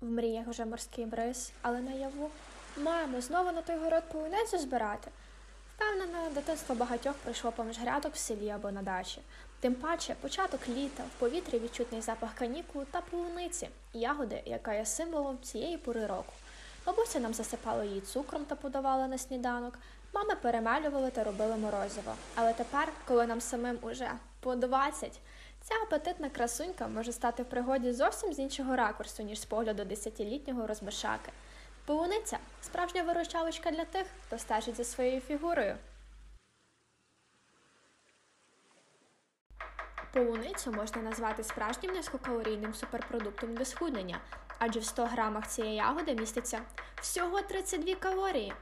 В мріях вже морський бриз, але наяву. Мамо, знову на той город полуницю збирати? Впевнена, дитинство багатьох пройшло поміж грядок в селі або на дачі. Тим паче, початок літа, в повітрі відчутний запах канікул та полуниці, ягоди, яка є символом цієї пори року. Бабуся нам засипала її цукром та подавала на сніданок, мами перемалювали та робили морозиво. Але тепер, коли нам самим уже по 20, ця апетитна красунька може стати в пригоді зовсім з іншого ракурсу, ніж з погляду 10-літнього розбишаки. Полуниця – справжня виручалочка для тих, хто стежить за своєю фігурою. Полуницю можна назвати справжнім низькокалорійним суперпродуктом для схуднення, адже в 100 грамах цієї ягоди міститься всього 32 калорії.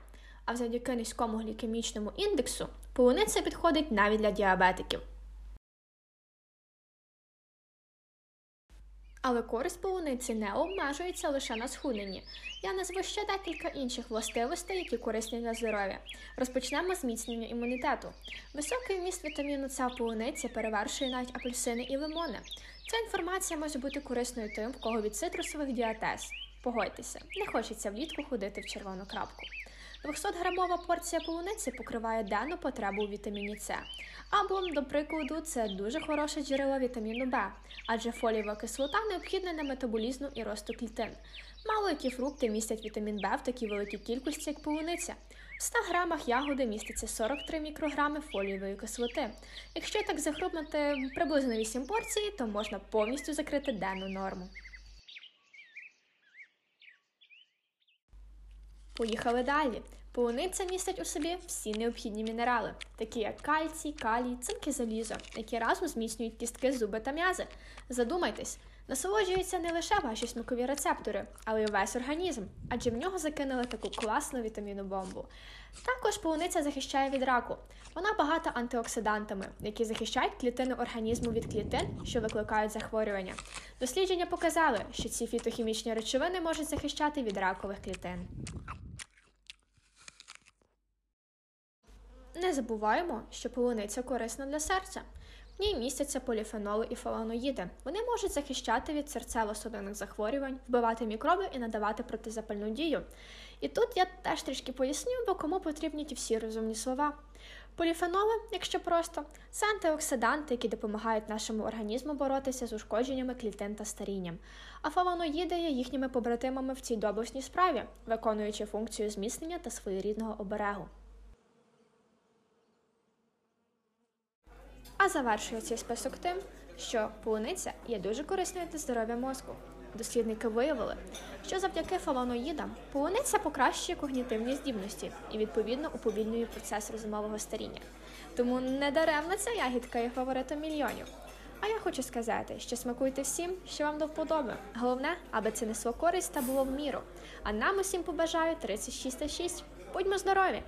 А завдяки низькому глікемічному індексу полуниця підходить навіть для діабетиків. Але користь полуниці не обмежується лише на схудненні. Я назву ще декілька інших властивостей, які корисні для здоров'я. Розпочнемо з зміцнення імунітету. Високий вміст вітаміну С в полуниці перевершує навіть апельсини і лимони. Ця інформація може бути корисною тим, в кого від цитрусових діатез. Погодьтеся, не хочеться влітку ходити в червону крапку. 200-грамова порція полуниці покриває денну потребу у вітаміні С. Або, до прикладу, це дуже хороше джерело вітаміну Б, адже фолієва кислота необхідна для метаболізму і росту клітин. Мало які фрукти містять вітамін Б в такій великій кількості, як полуниця. В 100 грамах ягоди міститься 43 мікрограми фолієвої кислоти. Якщо так загрубнути приблизно 8 порцій, то можна повністю закрити денну норму. Поїхали далі. Полуниця містить у собі всі необхідні мінерали, такі як кальцій, калій, цинк і залізо, які разом зміцнюють кістки, зуби та м'язи. Задумайтесь, насолоджуються не лише ваші смакові рецептори, але й весь організм, адже в нього закинули таку класну вітамінну бомбу. Також полуниця захищає від раку. Вона багата антиоксидантами, які захищають клітини організму від клітин, що викликають захворювання. Дослідження показали, що ці фітохімічні речовини можуть захищати від ракових клітин. Не забуваємо, що полуниця корисна для серця. В ній містяться поліфеноли і флавоноїди. Вони можуть захищати від серцево-судинних захворювань, вбивати мікроби і надавати протизапальну дію. І тут я теж трішки поясню, бо кому потрібні ті всі розумні слова. Поліфеноли, якщо просто, це антиоксиданти, які допомагають нашому організму боротися з ушкодженнями клітин та старінням. А флавоноїди є їхніми побратимами в цій доблесній справі, виконуючи функцію зміцнення та своєрідного оберегу. А завершує цей список тим, що полуниця є дуже корисною для здоров'я мозку. Дослідники виявили, що завдяки флавоноїдам полуниця покращує когнітивні здібності і, відповідно, уповільнює процес розумового старіння. Тому не даремно ця ягідка є фаворитом мільйонів. А я хочу сказати, що смакуйте всім, що вам до вподоби. Головне, аби це несло користь та було в міру. А нам усім побажаю 36 та 6. Будьмо здорові!